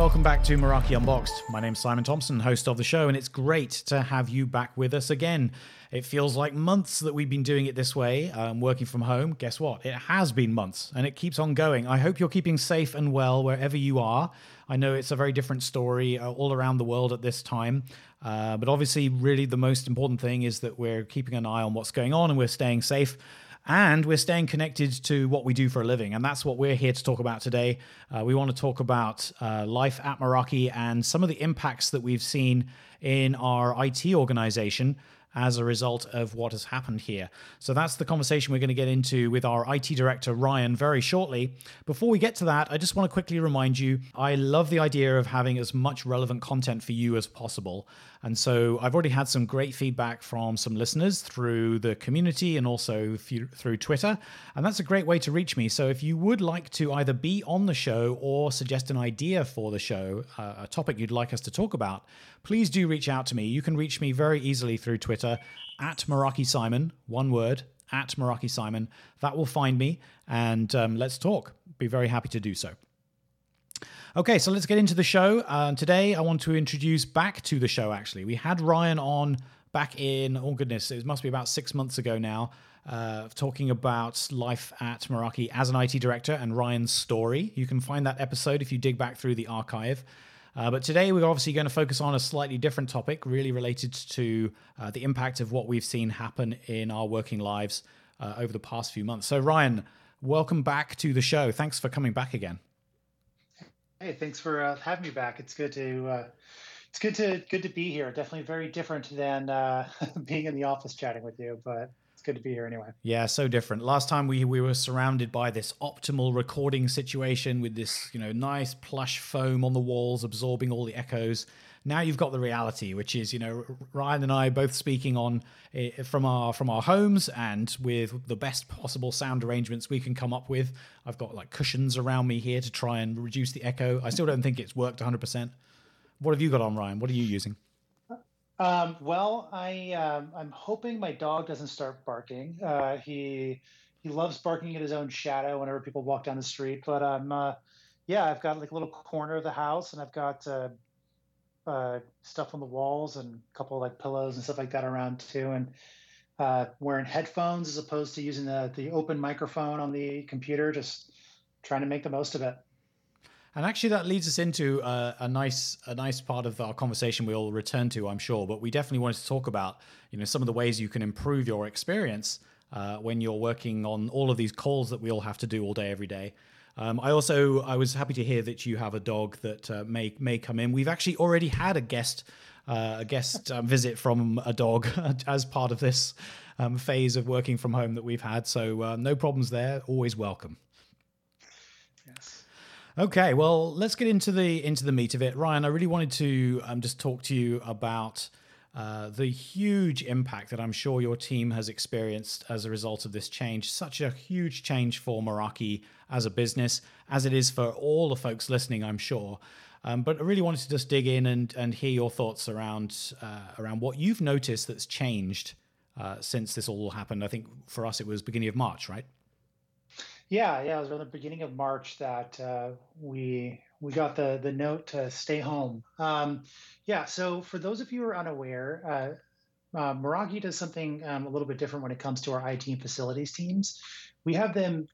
welcome back to Meraki Unboxed. My name's Simon Thompson, host of the show, and it's great to have you back with us again. It feels like months that we've been doing it this way, working from home. Guess what? It has been months, and it keeps on going. I hope you're keeping safe and well wherever you are. I know it's a very different story all around the world at this time, but obviously really the most important thing is that we're keeping an eye on what's going on and we're staying safe. And we're staying connected to what we do for a living. And that's what we're here to talk about today. We want to talk about life at Meraki and some of the impacts that we've seen in our IT organization as a result of what has happened here. So that's the conversation we're going to get into with our IT director, Ryan, very shortly. Before we get to that, I just want to quickly remind you, I love the idea of having as much relevant content for you as possible. And so I've already had some great feedback from some listeners through the community and also through Twitter. And that's a great way to reach me. So if you would like to either be on the show or suggest an idea for the show, a topic you'd like us to talk about, please do reach out to me. You can reach me very easily through Twitter. At Meraki Simon, one word, at Meraki Simon. That will find me, and let's talk. Be very happy to do so. Okay, so let's get into the show. Today, I want to introduce back to the show, actually. We had Ryan on back in, oh goodness, it must be about 6 months ago now, talking about life at Meraki as an IT director and Ryan's story. You can find that episode if you dig back through the archive. But today we're obviously going to focus on a slightly different topic, really related to the impact of what we've seen happen in our working lives over the past few months. So Ryan, welcome back to the show. Thanks for coming back again. Hey, thanks for having me back. It's good to it's good to be here. Definitely very different than being in the office chatting with you, but it's good to be here anyway. Yeah, so different. Last time we were surrounded by this optimal recording situation with this, you know, nice plush foam on the walls absorbing all the echoes. Now you've got the reality, which is, you know, Ryan and I both speaking on from our homes and with the best possible sound arrangements we can come up with. I've got like cushions around me here to try and reduce the echo. I still don't think it's worked 100%. What have you got on, Ryan? What are you using? I'm hoping my dog doesn't start barking. He loves barking at his own shadow whenever people walk down the street. But I've got like a little corner of the house, and I've got stuff on the walls and a couple of like pillows and stuff like that around too. And wearing headphones as opposed to using the open microphone on the computer. Just trying to make the most of it. And actually, that leads us into a nice part of our conversation we'll return to, I'm sure. But we definitely wanted to talk about, you know, some of the ways you can improve your experience when you're working on all of these calls that we all have to do all day, every day. I was happy to hear that you have a dog that may come in. We've actually already had a guest visit from a dog as part of this phase of working from home that we've had. So no problems there. Always welcome. Yes. Okay, well, let's get into the meat of it. Ryan, I really wanted to just talk to you about the huge impact that I'm sure your team has experienced as a result of this change. Such a huge change for Meraki as a business, as it is for all the folks listening, I'm sure. But I really wanted to just dig in and hear your thoughts around what you've noticed that's changed since this all happened. I think for us it was beginning of March, right? Yeah, it was around the beginning of March that we got the note to stay home. So for those of you who are unaware, Meraki does something a little bit different when it comes to our IT and facilities teams. We have them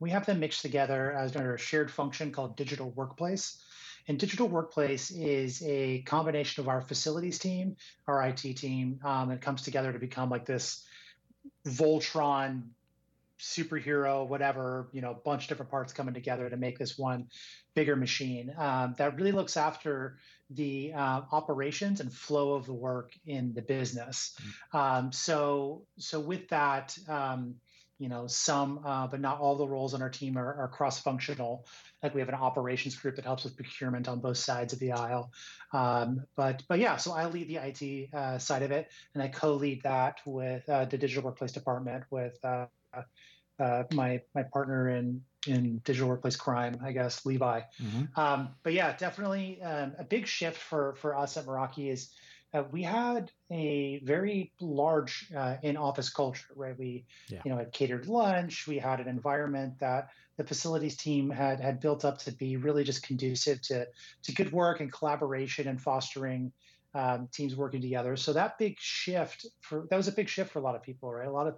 mixed together as under a shared function called Digital Workplace. And Digital Workplace is a combination of our facilities team, our IT team, and it comes together to become like this Voltron superhero, whatever, you know, a bunch of different parts coming together to make this one bigger machine that really looks after the operations and flow of the work in the business. Mm-hmm. So with that, some, but not all the roles on our team are cross-functional. Like we have an operations group that helps with procurement on both sides of the aisle. So I lead the IT side of it, and I co-lead that with the Digital Workplace department with my partner in Digital Workplace crime, I guess, Levi. Mm-hmm. Definitely a big shift for us at Meraki is we had a very large in-office culture, right? We, had catered lunch. We had an environment that the facilities team had built up to be really just conducive to good work and collaboration and fostering teams working together. So that big shift that was a big shift for a lot of people, right? A lot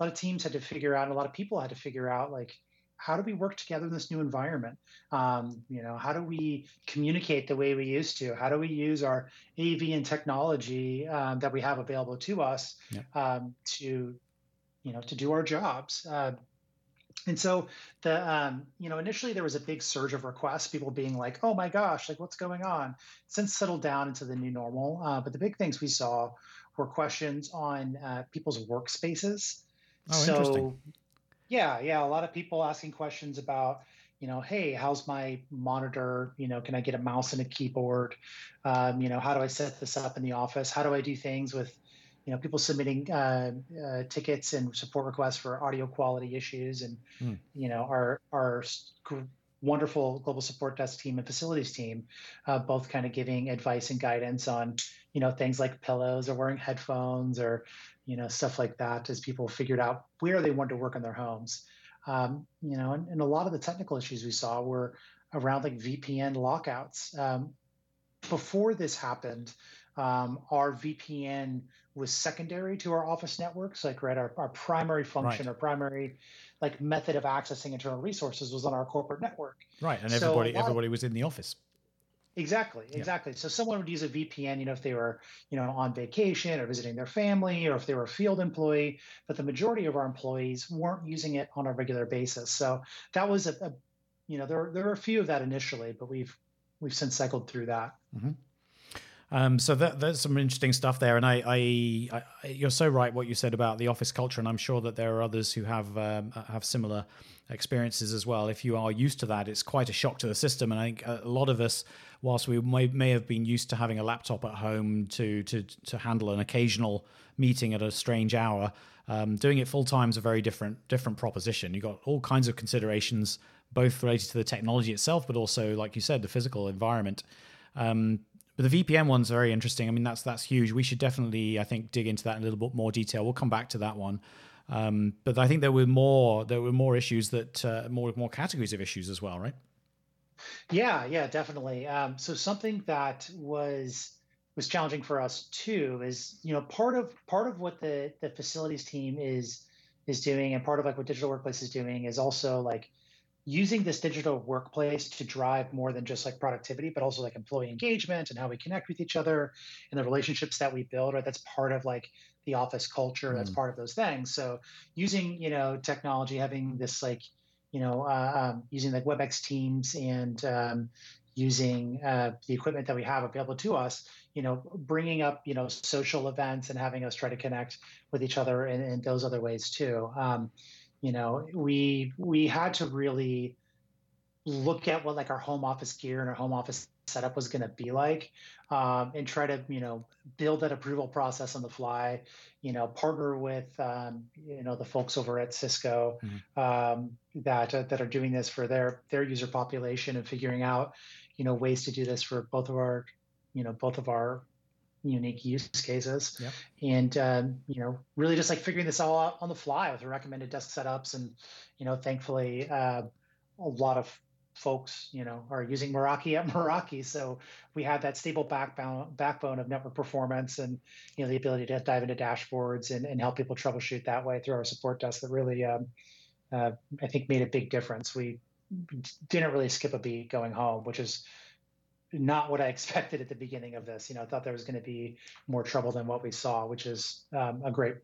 of teams had to figure out, a lot of people had to figure out, like, how do we work together in this new environment? How do we communicate the way we used to? How do we use our AV and technology that we have available to us to do our jobs? And so initially there was a big surge of requests, people being like, oh my gosh, like what's going on? It's since settled down into the new normal. But the big things we saw were questions on people's workspaces. Oh, so, interesting. Yeah. A lot of people asking questions about, hey, how's my monitor? Can I get a mouse and a keyboard? How do I set this up in the office? How do I do things with, people submitting tickets and support requests for audio quality issues? And, our wonderful global support desk team and facilities team, both kind of giving advice and guidance on, things like pillows or wearing headphones or, stuff like that, as people figured out where they wanted to work in their homes. And a lot of the technical issues we saw were around like VPN lockouts. Before this happened, our VPN was secondary to our office networks. Like, right, our primary function, right, or primary like method of accessing internal resources was on our corporate network. Right, and everybody was in the office. Exactly. Yeah. So someone would use a VPN, if they were, on vacation or visiting their family, or if they were a field employee, but the majority of our employees weren't using it on a regular basis. So that was there were a few of that initially, but we've since cycled through that. Mm-hmm. So there's some interesting stuff there. And I you're so right what you said about the office culture. And I'm sure that there are others who have similar experiences as well. If you are used to that, it's quite a shock to the system. And I think a lot of us, whilst we may have been used to having a laptop at home to handle an occasional meeting at a strange hour, doing it full time is a very different proposition. You've got all kinds of considerations, both related to the technology itself, but also, like you said, the physical environment. But the VPN one's very interesting. I mean, that's huge. We should definitely, I think, dig into that in a little bit more detail. We'll come back to that one. But I think there were more issues that more categories of issues as well, right? Yeah, definitely. So something that was challenging for us too is, part of what the facilities team is doing, and part of like what Digital Workplace is doing is also like using this digital workplace to drive more than just like productivity, but also like employee engagement and how we connect with each other and the relationships that we build, right? That's part of like the office culture. That's part of those things. So using, technology, having this like, using like WebEx Teams and using the equipment that we have available to us, bringing up, social events and having us try to connect with each other in those other ways too. We had to really look at what like our home office gear and our home office setup was going to be like, and try to, build that approval process on the fly, partner with, the folks over at Cisco, that are doing this for their user population, and figuring out, ways to do this for both of our unique use cases. Yep. And, really just like figuring this all out on the fly with the recommended desk setups. And, thankfully, a lot of folks, are using Meraki at Meraki. So we had that stable backbone of network performance and, the ability to dive into dashboards and help people troubleshoot that way through our support desk. That really, I think made a big difference. We didn't really skip a beat going home, which is not what I expected at the beginning of this. I thought there was going to be more trouble than what we saw, which is a great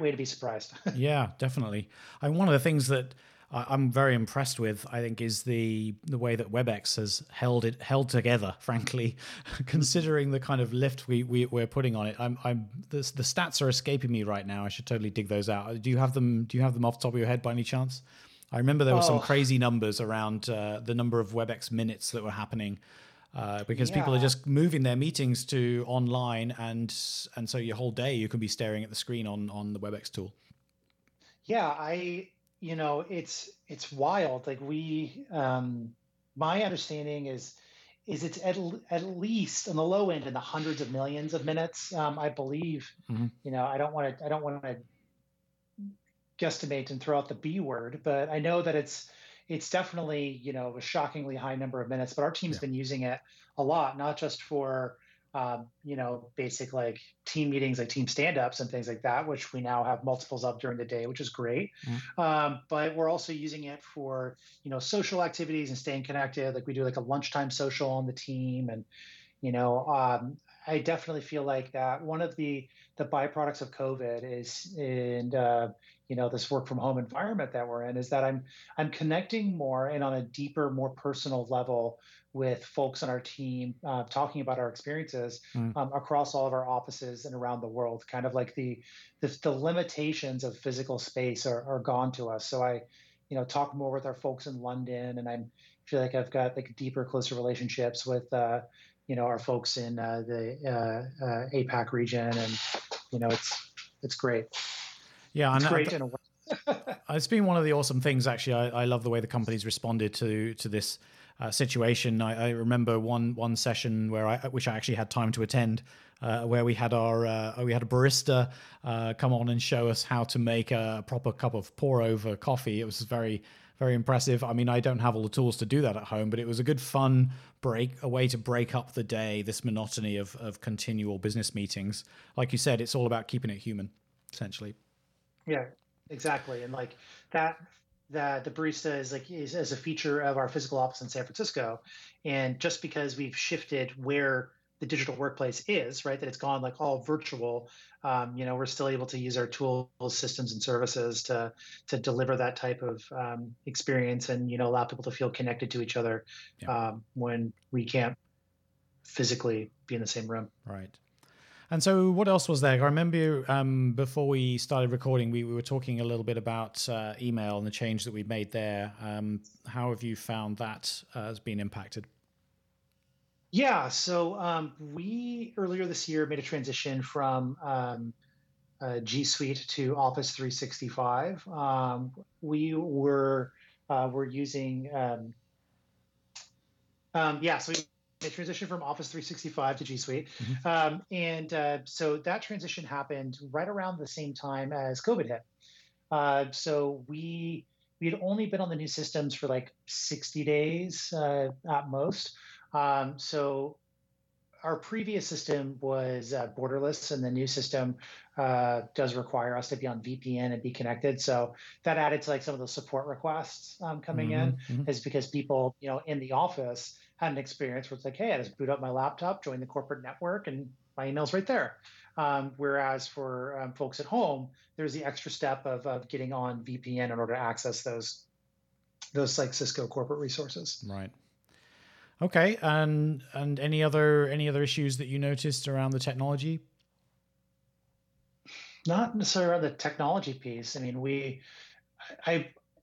way to be surprised. Yeah, definitely. And one of the things that I'm very impressed with, I think, is the way that WebEx has held together, frankly, considering the kind of lift we're putting on it. The stats are escaping me right now. I should totally dig those out. Do you have them off the top of your head by any chance? I remember there were some crazy numbers around the number of WebEx minutes that were happening because people are just moving their meetings to online, and so your whole day you can be staring at the screen on the WebEx tool. Yeah, it's wild. Like my understanding is is it's at least on the low end in the hundreds of millions of minutes, I believe. Mm-hmm. You know, I don't want to guesstimate and throw out the B word, but I know that it's definitely, you know, a shockingly high number of minutes. But our team's been using it a lot, not just for you know, basic like team meetings, like team stand-ups and things like that, which we now have multiples of during the day, which is great. Mm-hmm. But we're also using it for, you know, social activities and staying connected. Like we do like a lunchtime social on the team. And, you know, I definitely feel like that one of the byproducts of COVID is in, you know, this work from home environment that we're in, is that I'm connecting more and on a deeper, more personal level with folks on our team, talking about our experiences across all of our offices and around the world. Kind of like the limitations of physical space are gone to us. So I, you know, talk more with our folks in London, and I feel like I've got like deeper, closer relationships with, you know, our folks in the APAC region, and you know, it's great. Yeah, it's great in a way. It's been one of the awesome things, actually. I love the way the company's responded to this situation. I remember one session where which I actually had time to attend, where we had a barista come on and show us how to make a proper cup of pour over coffee. It was very, very impressive. I mean, I don't have all the tools to do that at home, but it was a good fun way to break up the day, this monotony of continual business meetings. Like you said, it's all about keeping it human, essentially. Yeah, exactly. And like that the barista is a feature of our physical office in San Francisco. And just because we've shifted where the digital workplace is, right, that it's gone like all virtual, you know, we're still able to use our tools, systems, and services to deliver that type of experience and, you know, allow people to feel connected to each other when we can't physically be in the same room. Right. And so what else was there? I remember before we started recording, we were talking a little bit about email and the change that we made there. How have you found that has been impacted? Yeah, so we earlier this year made a transition from G Suite to Office 365. So we made a transition from Office 365 to G Suite. Mm-hmm. So that transition happened right around the same time as COVID hit. So we had only been on the new systems for like 60 days at most. So our previous system was borderless, and the new system does require us to be on VPN and be connected. So that added to like some of the support requests coming in is because people, you know, in the office had an experience where it's like, hey, I just boot up my laptop, join the corporate network, and my email's right there. Whereas for folks at home, there's the extra step of getting on VPN in order to access those like Cisco corporate resources. Right. Okay, and any other issues that you noticed around the technology? Not necessarily around the technology piece. I mean,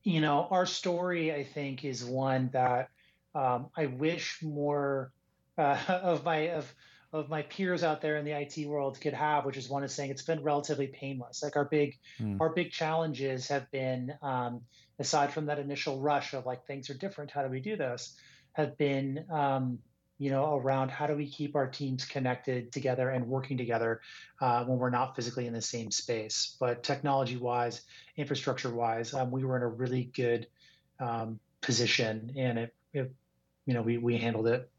you know, our story, I think, is one that I wish more of my peers out there in the IT world could have, which is one is saying it's been relatively painless. Like our big challenges have been, aside from that initial rush of like things are different, how do we do this? Have been, you know, around how do we keep our teams connected together and working together when we're not physically in the same space. But technology-wise, infrastructure-wise, we were in a really good position, and it you know, we handled it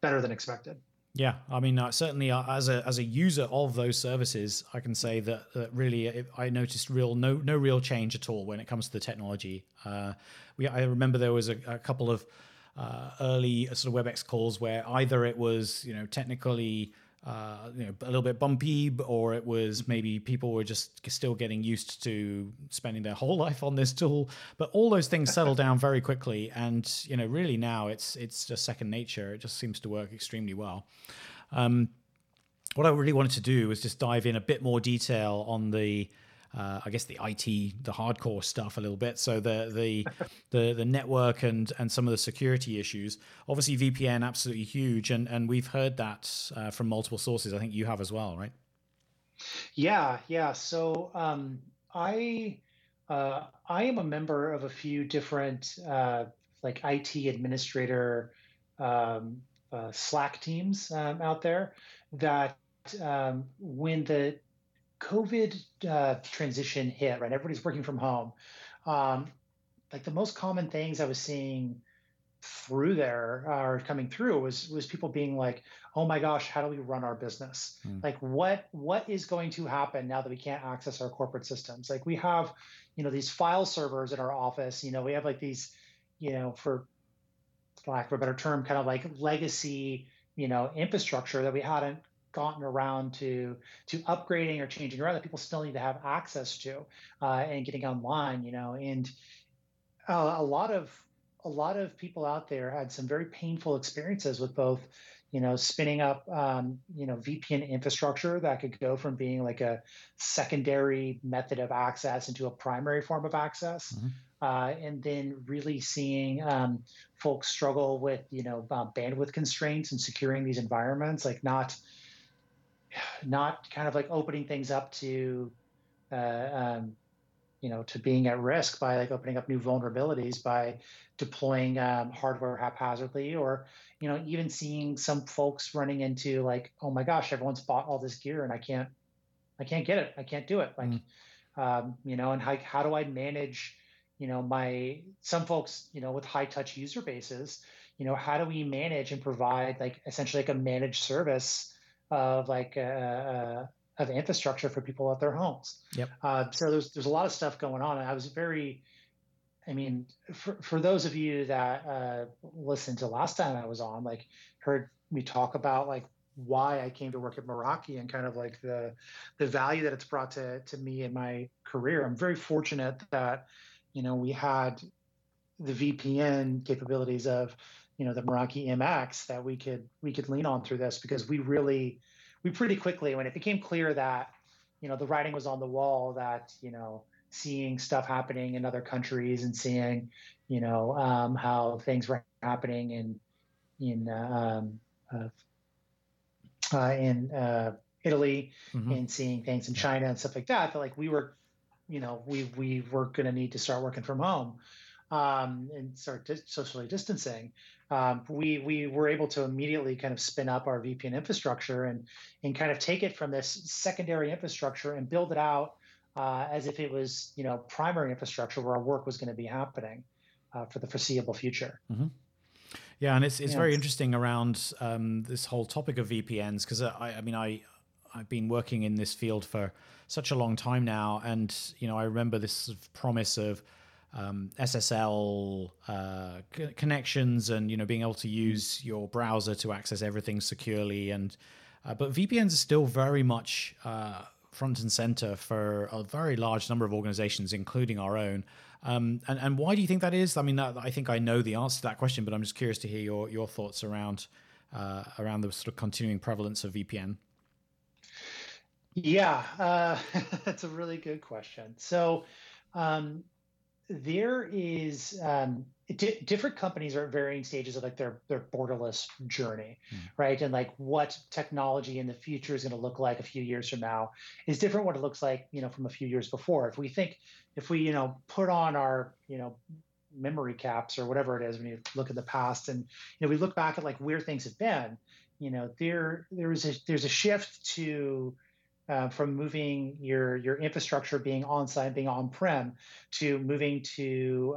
better than expected. Yeah, I mean, certainly as a user of those services, I can say that really I noticed no real change at all when it comes to the technology. I remember there was a couple of early sort of WebEx calls where either it was, you know, technically you know, a little bit bumpy, or it was maybe people were just still getting used to spending their whole life on this tool. But all those things settle down very quickly, and you know, really now it's just second nature. It just seems to work extremely well. What I really wanted to do was just dive in a bit more detail on the. I guess the IT, the hardcore stuff a little bit. So the network and some of the security issues. Obviously, VPN absolutely huge, and we've heard that from multiple sources. I think you have as well, right? Yeah. So I am a member of a few different like IT administrator Slack teams out there that when the COVID transition hit, right, everybody's working from home, like the most common things I was seeing through there or coming through was people being like, oh my gosh, how do we run our business? Like what is going to happen now that we can't access our corporate systems? Like we have, these file servers in our office, we have like these, for lack of a better term, kind of like legacy, infrastructure that we hadn't gotten around to upgrading or changing around that people still need to have access to and getting online, and a lot of people out there had some very painful experiences with both, spinning up, VPN infrastructure that could go from being like a secondary method of access into a primary form of access. And then really seeing folks struggle with, bandwidth constraints and securing these environments, like not kind of like opening things up to, to being at risk by like opening up new vulnerabilities by deploying hardware haphazardly, or, even seeing some folks running into like, oh my gosh, everyone's bought all this gear and I can't get it. I can't do it. Like, and how do I manage, some folks, with high touch user bases, how do we manage and provide like essentially like a managed service of like, of infrastructure for people at their homes. Yep. So there's a lot of stuff going on. And I was for those of you that listened to last time I was on, like heard me talk about like why I came to work at Meraki and kind of like the value that it's brought to me in my career. I'm very fortunate that, we had the VPN capabilities of, the Meraki MX that we could lean on through this, because we pretty quickly, when it became clear that, the writing was on the wall that, seeing stuff happening in other countries and seeing, how things were happening in Italy and seeing things in China and stuff like that like we were, we were going to need to start working from home. And start socially distancing, we were able to immediately kind of spin up our VPN infrastructure and kind of take it from this secondary infrastructure and build it out as if it was, primary infrastructure where our work was going to be happening for the foreseeable future. Yeah, and it's very interesting around this whole topic of VPNs, because I've been working in this field for such a long time now, and I remember this sort of promise of SSL connections and, being able to use your browser to access everything securely. And but VPNs are still very much front and center for a very large number of organizations, including our own. And why do you think that is? I mean, I think I know the answer to that question, but I'm just curious to hear your thoughts around the sort of continuing prevalence of VPN. Yeah, that's a really good question. So, there is different companies are at varying stages of like their borderless journey, right? And like what technology in the future is going to look like a few years from now is different what it looks like, from a few years before. If we put on our, memory caps or whatever it is, when you look at the past and, we look back at like where things have been, there's a shift to, from moving your infrastructure being on-site, being on-prem, to moving to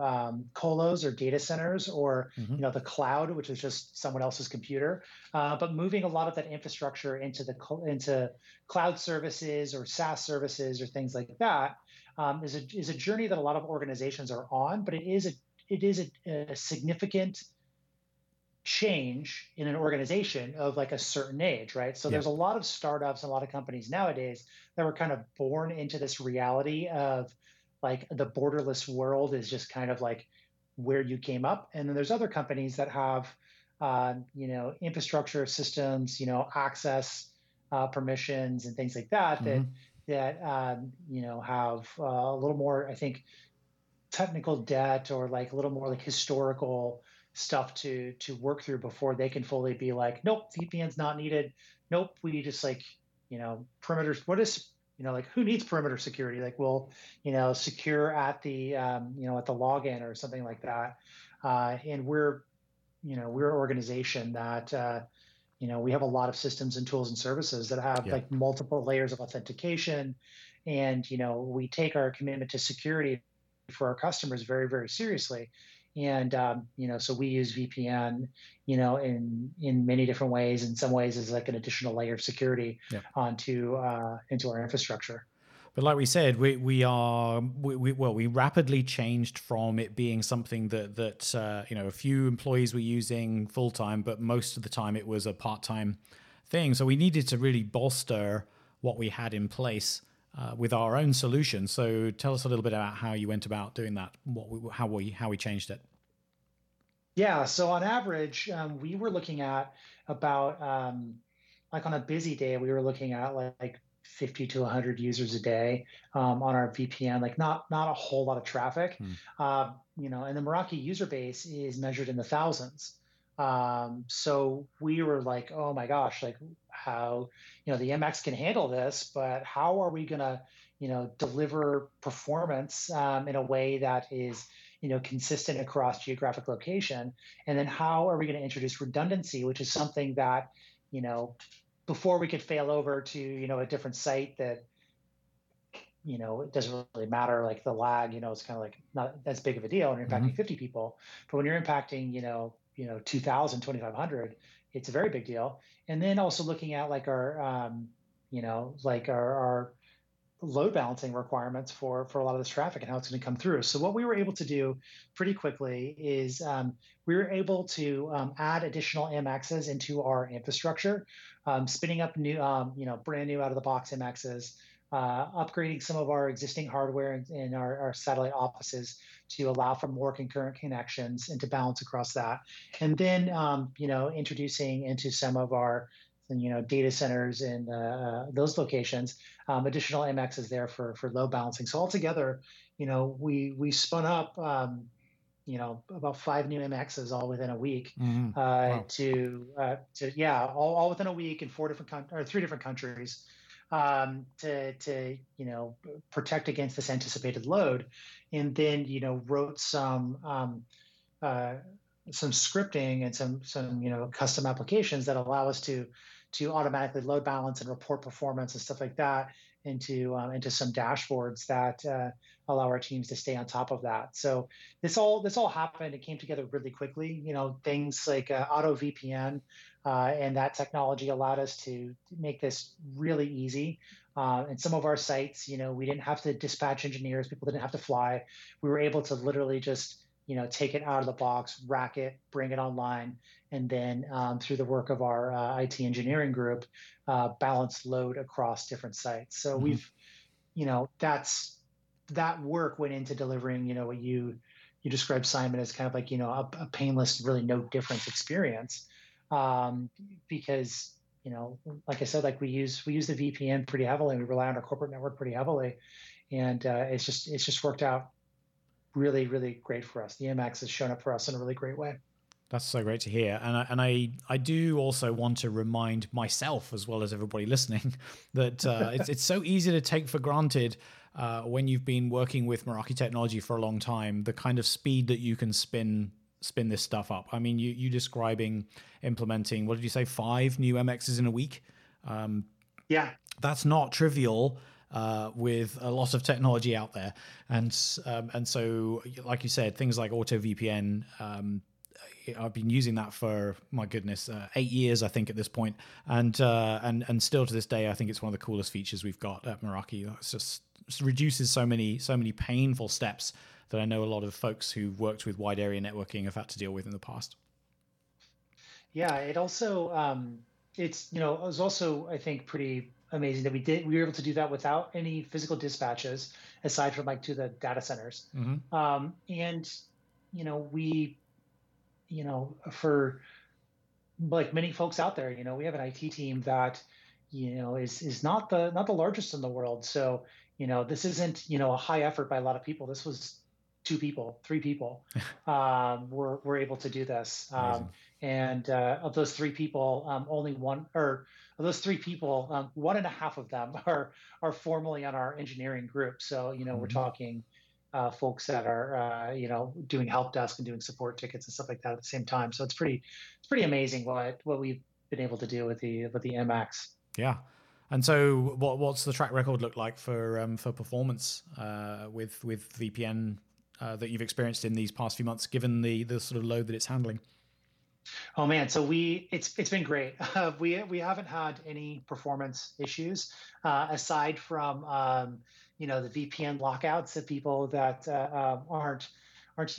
colos or data centers or the cloud, which is just someone else's computer, but moving a lot of that infrastructure into cloud services or SaaS services or things like that is a journey that a lot of organizations are on, but it is a significant change in an organization of like a certain age, right? So there's a lot of startups and a lot of companies nowadays that were kind of born into this reality of like the borderless world is just kind of like where you came up. And then there's other companies that have, infrastructure systems, access permissions and things like that, that have a little more, I think, technical debt or like a little more like historical stuff to work through before they can fully be like, nope, VPN's not needed. Nope, we just like, perimeters. What is, like who needs perimeter security? Like we'll, secure at the, at the login or something like that. And we're, we're an organization that, we have a lot of systems and tools and services that have like multiple layers of authentication. And, we take our commitment to security for our customers very, very seriously. And, so we use VPN, in many different ways. In some ways is like an additional layer of security into our infrastructure. But like we said, we rapidly changed from it being something that a few employees were using full time, but most of the time it was a part time thing. So we needed to really bolster what we had in place with our own solution. So tell us a little bit about how you went about doing that, how we changed it. Yeah. So on average, we were looking at about on a busy day, we were looking at 50 to 100 users a day on our VPN, not a whole lot of traffic, and the Meraki user base is measured in the thousands. So we were like, oh my gosh, how, the MX can handle this, but how are we going to, deliver performance in a way that is, consistent across geographic location? And then how are we going to introduce redundancy, which is something that, before we could fail over to, a different site that, it doesn't really matter, like the lag, it's kind of like not as big of a deal when you're impacting 50 people, but when you're impacting, 2,000, 2,500, it's a very big deal. And then also looking at our load balancing requirements for a lot of this traffic and how it's going to come through. So what we were able to do pretty quickly is we were able to add additional MXs into our infrastructure, spinning up new, brand new out of the box MXs, upgrading some of our existing hardware in our satellite offices to allow for more concurrent connections and to balance across that. And then, introducing into some of our data centers in those locations, additional MXs there for load balancing. So altogether, we spun up, about 5 new MXs all within a week, wow. all within a week in 3 different countries, to protect against this anticipated load. And then, wrote some scripting and some custom applications that allow us to automatically load balance and report performance and stuff like that into some dashboards that allow our teams to stay on top of that. So this all happened. It came together really quickly. Things like AutoVPN and that technology allowed us to make this really easy. And some of our sites, we didn't have to dispatch engineers. People didn't have to fly. We were able to literally just take it out of the box, rack it, bring it online, and then through the work of our IT engineering group, balance load across different sites. So we've, that work went into delivering, what you described, Simon, as kind of like, a painless, really no difference experience, because, like I said, we use the VPN pretty heavily. We rely on our corporate network pretty heavily, and it's just worked out really, really great for us. The MX has shown up for us in a really great way. That's so great to hear. And I do also want to remind myself as well as everybody listening that it's so easy to take for granted when you've been working with Meraki technology for a long time, the kind of speed that you can spin this stuff up. I mean, you describing implementing, what did you say, 5 new MXs in a week? Yeah. That's not trivial. With a lot of technology out there, and so like you said, things like AutoVPN, I've been using that for, my goodness, 8 years I think at this point, and still to this day I think it's one of the coolest features we've got at Meraki. It's just reduces so many painful steps that I know a lot of folks who worked with wide area networking have had to deal with in the past. Yeah, it also it was also, I think, pretty amazing that we were able to do that without any physical dispatches, aside from to the data centers. And, we, for many folks out there, we have an IT team that, is not the largest in the world. So, this isn't, a high effort by a lot of people. This was 2 people, 3 people, were able to do this. And of those 3 people, one and a half of them are formally on our engineering group. So, we're talking, folks that are, doing help desk and doing support tickets and stuff like that at the same time. So it's pretty amazing what we've been able to do with the MX. Yeah. And so what's the track record look like for performance with VPN that you've experienced in these past few months, given the sort of load that it's handling? Oh man, so it's been great. We haven't had any performance issues aside from the VPN lockouts of people that aren't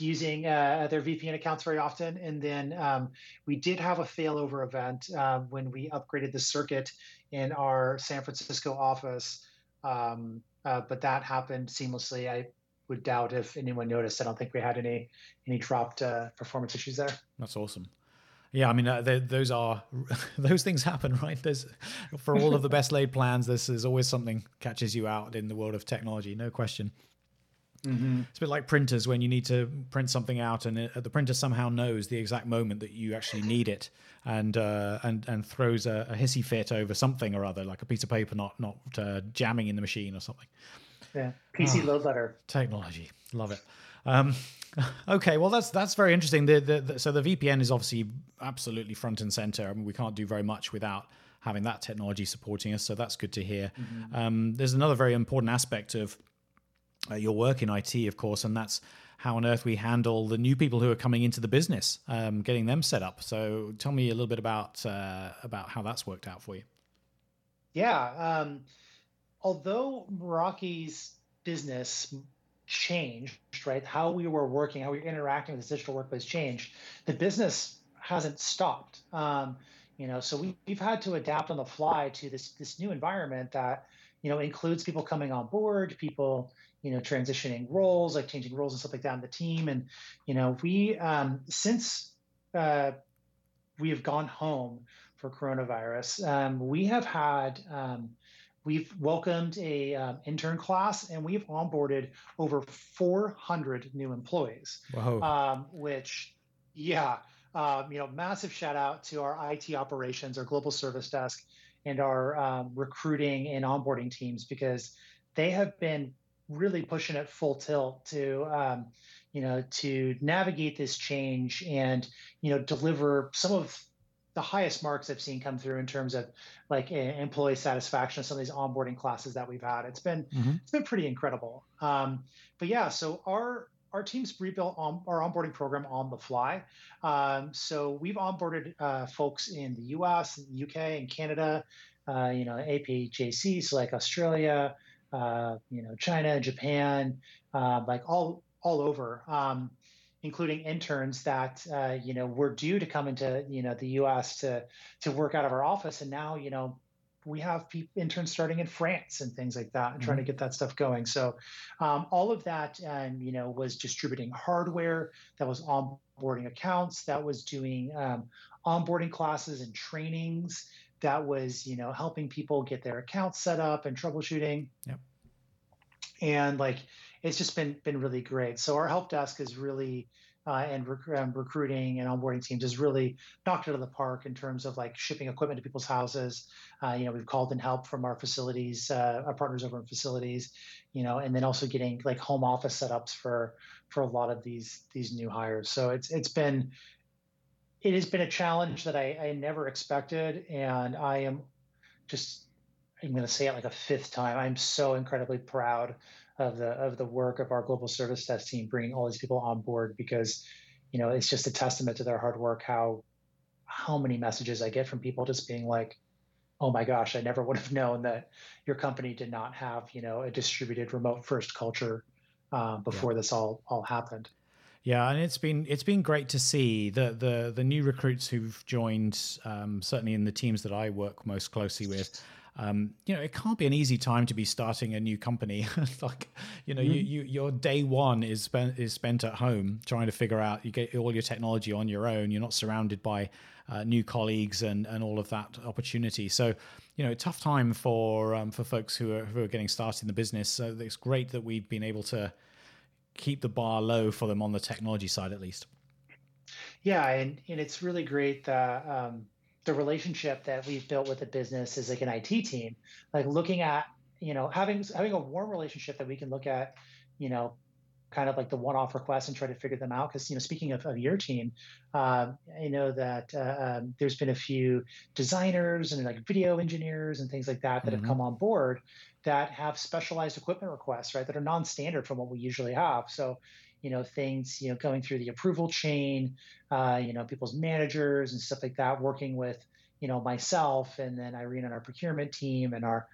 using their VPN accounts very often. And then we did have a failover event when we upgraded the circuit in our San Francisco office, but that happened seamlessly. I would doubt if anyone noticed. I don't think we had any dropped performance issues there. That's awesome. Yeah, I mean, those things happen, right? For all of the best laid plans, there's always something catches you out in the world of technology, no question. Mm-hmm. It's a bit like printers when you need to print something out, and the printer somehow knows the exact moment that you actually need it, and throws a hissy fit over something or other, like a piece of paper not jamming in the machine or something. Yeah, PC load letter technology, love it. Okay, well that's very interesting. So the VPN is obviously absolutely front and center. I mean, we can't do very much without having that technology supporting us, so that's good to hear. Mm-hmm. There's another very important aspect of your work in IT, of course, and that's how on earth we handle the new people who are coming into the business, getting them set up. So tell me a little bit about how that's worked out for you. Yeah, although Meraki's business changed, right? How we were working, how we were interacting with this digital workplace changed. The business hasn't stopped. So we've had to adapt on the fly to this new environment that, includes people coming on board, people, transitioning roles, like changing roles and stuff like that in the team. And, we, since we have gone home for coronavirus, we've welcomed a intern class, and we've onboarded over 400 new employees. Wow. Massive shout out to our IT operations, our global service desk, and our recruiting and onboarding teams, because they have been really pushing it full tilt to navigate this change and, deliver some of the highest marks I've seen come through in terms of like employee satisfaction of some of these onboarding classes that we've had. It's been pretty incredible. So our teams rebuilt our onboarding program on the fly. So we've onboarded folks in the US, the UK, and Canada, APJC, so like Australia, China, Japan, like all over. Including interns that, were due to come into, the U.S. to work out of our office. And now, we have interns starting in France and things like that and trying to get that stuff going. So all of that, was distributing hardware, that was onboarding accounts, that was doing onboarding classes and trainings, that was, helping people get their accounts set up and troubleshooting. Yep. And it's just been really great. So our help desk is really, and recruiting and onboarding teams has really knocked it out of the park in terms of shipping equipment to people's houses. We've called in help from our facilities, our partners over in facilities, and then also getting home office setups for a lot of these new hires. So it has been a challenge that I never expected, and I'm going to say it a fifth time. I'm so incredibly proud of the work of our global service desk team, bringing all these people on board, because, it's just a testament to their hard work, how many messages I get from people just being like, oh my gosh, I never would have known that your company did not have, a distributed remote first culture before this all happened. Yeah, and it's been great to see the new recruits who've joined, certainly in the teams that I work most closely with. It can't be an easy time to be starting a new company. Your day one is spent at home trying to figure out. You get all your technology on your own. You're not surrounded by new colleagues and all of that opportunity. So, tough time for folks who are getting started in the business. So it's great that we've been able to keep the bar low for them on the technology side, at least. Yeah, and it's really great that. The relationship that we've built with the business is like an IT team, looking at, having a warm relationship that we can look at, kind of like the one-off requests and try to figure them out. Because, you know, speaking of your team, I know that there's been a few designers and like video engineers and things like that that mm-hmm. have come on board that have specialized equipment requests, right, that are non-standard from what we usually have. So, you know, things, you know, going through the approval chain, you know, people's managers and stuff like that, working with, you know, myself and then Irene and our procurement team and our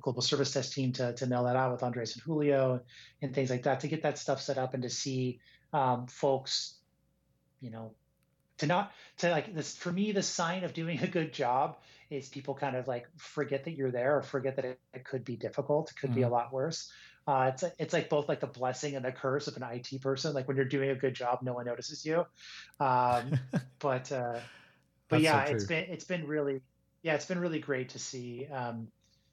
global service desk team to mail that out with Andres and Julio and things like that, to get that stuff set up and to see folks, you know, to not to like this. For me, the sign of doing a good job is people kind of like forget that you're there or forget that it could be difficult. It could be a lot worse. It's like both like the blessing and the curse of an IT person. Like when you're doing a good job, no one notices you. But yeah, so it's been really great to see,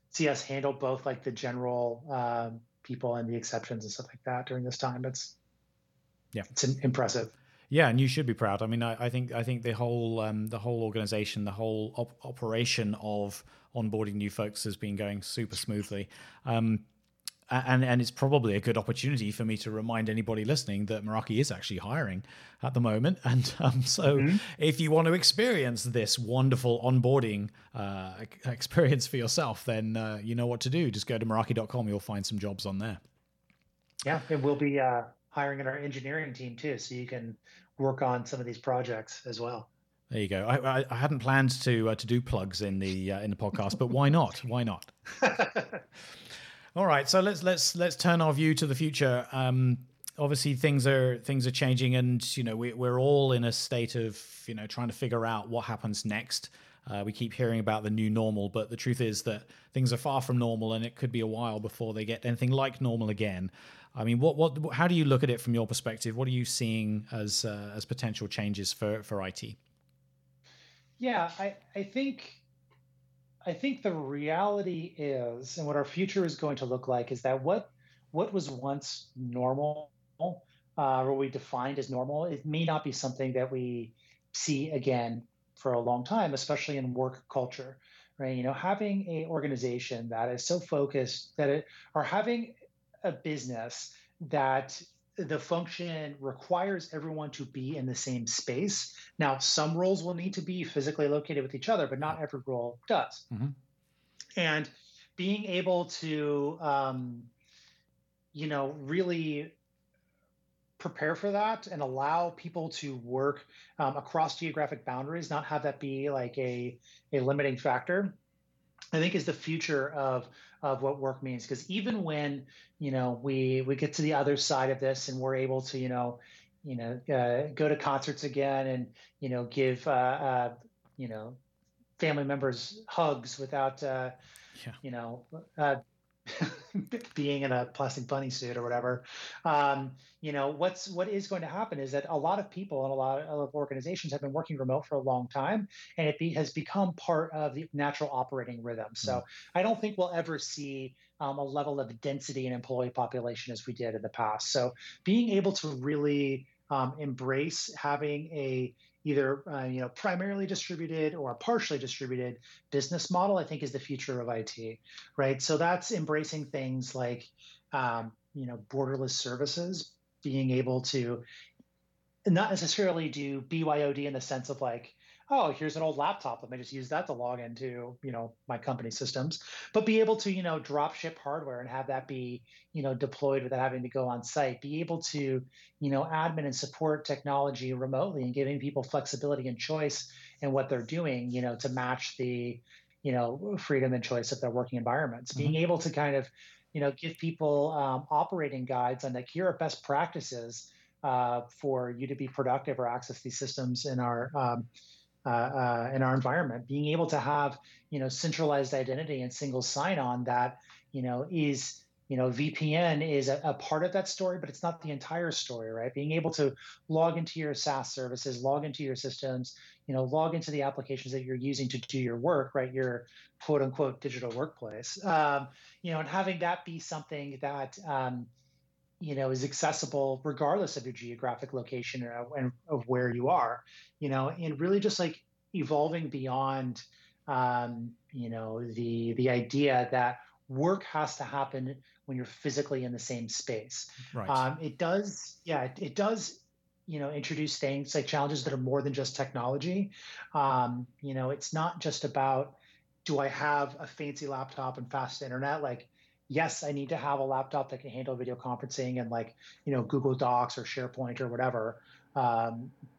see us handle both like the general, people and the exceptions and stuff like that during this time. It's impressive. Yeah, and you should be proud. I mean, I think the whole organization, the whole operation of onboarding new folks has been going super smoothly, and it's probably a good opportunity for me to remind anybody listening that Meraki is actually hiring at the moment. And so, mm-hmm. if you want to experience this wonderful onboarding experience for yourself, then you know what to do. Just go to meraki.com. You'll find some jobs on there. Yeah, it will be hiring in our engineering team too, so you can work on some of these projects as well. There you go. I hadn't planned to do plugs in the podcast, but why not? Why not? All right. So let's turn our view to the future. Obviously things are changing, and you know we're all in a state of, you know, trying to figure out what happens next. We keep hearing about the new normal, but the truth is that things are far from normal, and it could be a while before they get anything like normal again. I mean, what? How do you look at it from your perspective? What are you seeing as potential changes for IT? Yeah, I think the reality is, and what our future is going to look like, is that what was once normal, what we defined as normal, it may not be something that we see again for a long time, especially in work culture, right? You know, having an organization that is so focused that it, or having a business that the function requires everyone to be in the same space. Now, some roles will need to be physically located with each other, but not every role does. Mm-hmm. And being able to, you know, really prepare for that and allow people to work across geographic boundaries, not have that be like a limiting factor, I think is the future of what work means. Because even when, you know, we get to the other side of this and we're able to, go to concerts again and, you know, give, you know, family members hugs without, being in a plastic bunny suit or whatever, you know, what is going to happen is that a lot of people and a lot of organizations have been working remote for a long time, and it has become part of the natural operating rhythm. So I don't think we'll ever see a level of density in employee population as we did in the past. So being able to really embrace having a either primarily distributed or partially distributed business model, I think, is the future of IT, right? So that's embracing things like, borderless services, being able to not necessarily do BYOD in the sense of like, oh, here's an old laptop, let me just use that to log into, you know, my company systems, but be able to, you know, drop ship hardware and have that be, you know, deployed without having to go on site, be able to, you know, admin and support technology remotely and giving people flexibility and choice in what they're doing, you know, to match the, you know, freedom and choice of their working environments, mm-hmm. being able to kind of, you know, give people operating guides on like, here are best practices for you to be productive or access these systems in our environment, being able to have, you know, centralized identity and single sign-on that, you know, is, you know, VPN is a part of that story, but it's not the entire story, right? Being able to log into your SaaS services, log into your systems, you know, log into the applications that you're using to do your work, right? Your quote unquote digital workplace, you know, and having that be something that, you know, is accessible regardless of your geographic location and of where you are, you know, and really just like evolving beyond, the idea that work has to happen when you're physically in the same space. Right. It does. You know, introduce things like challenges that are more than just technology. You know, it's not just about, do I have a fancy laptop and fast internet? Like, yes, I need to have a laptop that can handle video conferencing and like, you know, Google Docs or SharePoint or whatever.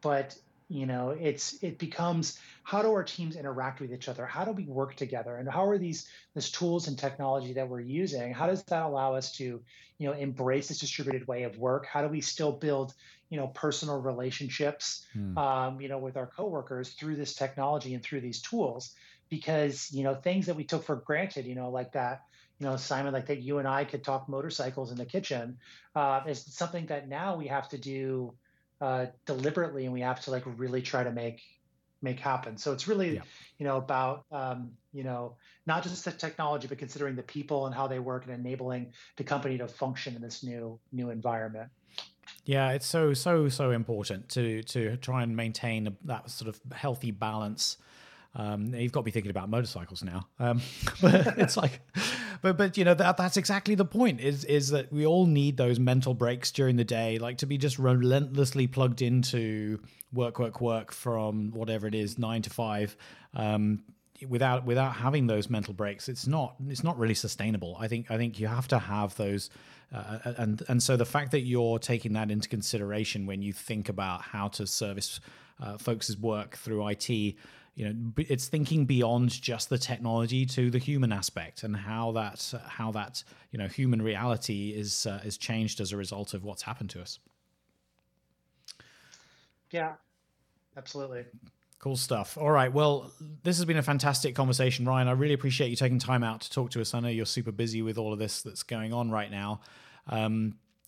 But you know, it becomes, how do our teams interact with each other? How do we work together? And how are these tools and technology that we're using, how does that allow us to, you know, embrace this distributed way of work? How do we still build, you know, personal relationships, you know, with our coworkers through this technology and through these tools? Because, you know, things that we took for granted, you know, like that, you know, Simon, like that you and I could talk motorcycles in the kitchen, is something that now we have to do deliberately, and we have to like really try to make happen. So it's really, you know, about, you know, not just the technology, but considering the people and how they work and enabling the company to function in this new environment. Yeah, it's so important to try and maintain that sort of healthy balance. You've got me thinking about motorcycles now, but it's like, but you know, that's exactly the point is that we all need those mental breaks during the day, like to be just relentlessly plugged into work from whatever it is, 9 to 5, without having those mental breaks. It's not really sustainable. I think you have to have those. And so the fact that you're taking that into consideration when you think about how to service folks' work through IT, you know, it's thinking beyond just the technology to the human aspect and how that you know, human reality is changed as a result of what's happened to us. Yeah, absolutely. Cool stuff. All right. Well, this has been a fantastic conversation, Ryan. I really appreciate you taking time out to talk to us. I know you're super busy with all of this that's going on right now.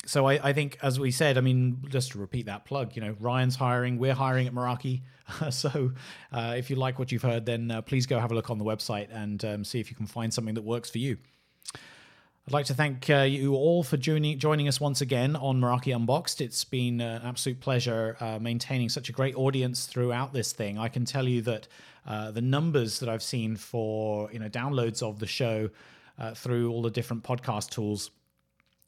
So I think, as we said, I mean, just to repeat that plug, you know, Ryan's hiring, we're hiring at Meraki. So if you like what you've heard, then please go have a look on the website and see if you can find something that works for you. I'd like to thank you all for joining us once again on Meraki Unboxed. It's been an absolute pleasure maintaining such a great audience throughout this thing. I can tell you that the numbers that I've seen for, you know, downloads of the show through all the different podcast tools,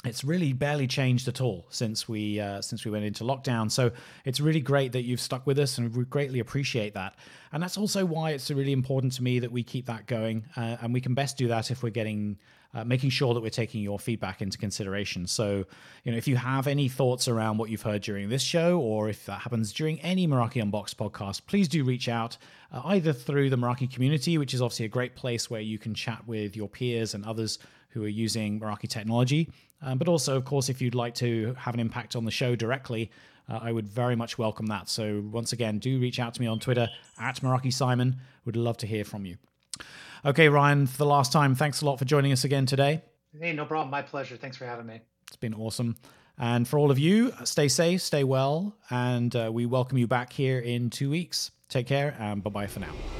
it's really barely changed at all since we went into lockdown. So it's really great that you've stuck with us, and we greatly appreciate that. And that's also why it's really important to me that we keep that going. And we can best do that if we're making sure that we're taking your feedback into consideration. So, you know, if you have any thoughts around what you've heard during this show, or if that happens during any Meraki Unboxed podcast, please do reach out either through the Meraki community, which is obviously a great place where you can chat with your peers and others who are using Meraki technology. But also, of course, if you'd like to have an impact on the show directly, I would very much welcome that. So once again, do reach out to me on Twitter @MerakiSimon. Would love to hear from you. Okay, Ryan, for the last time, thanks a lot for joining us again today. Hey, no problem. My pleasure. Thanks for having me. It's been awesome. And for all of you, stay safe, stay well, and we welcome you back here in 2 weeks. Take care, and bye-bye for now.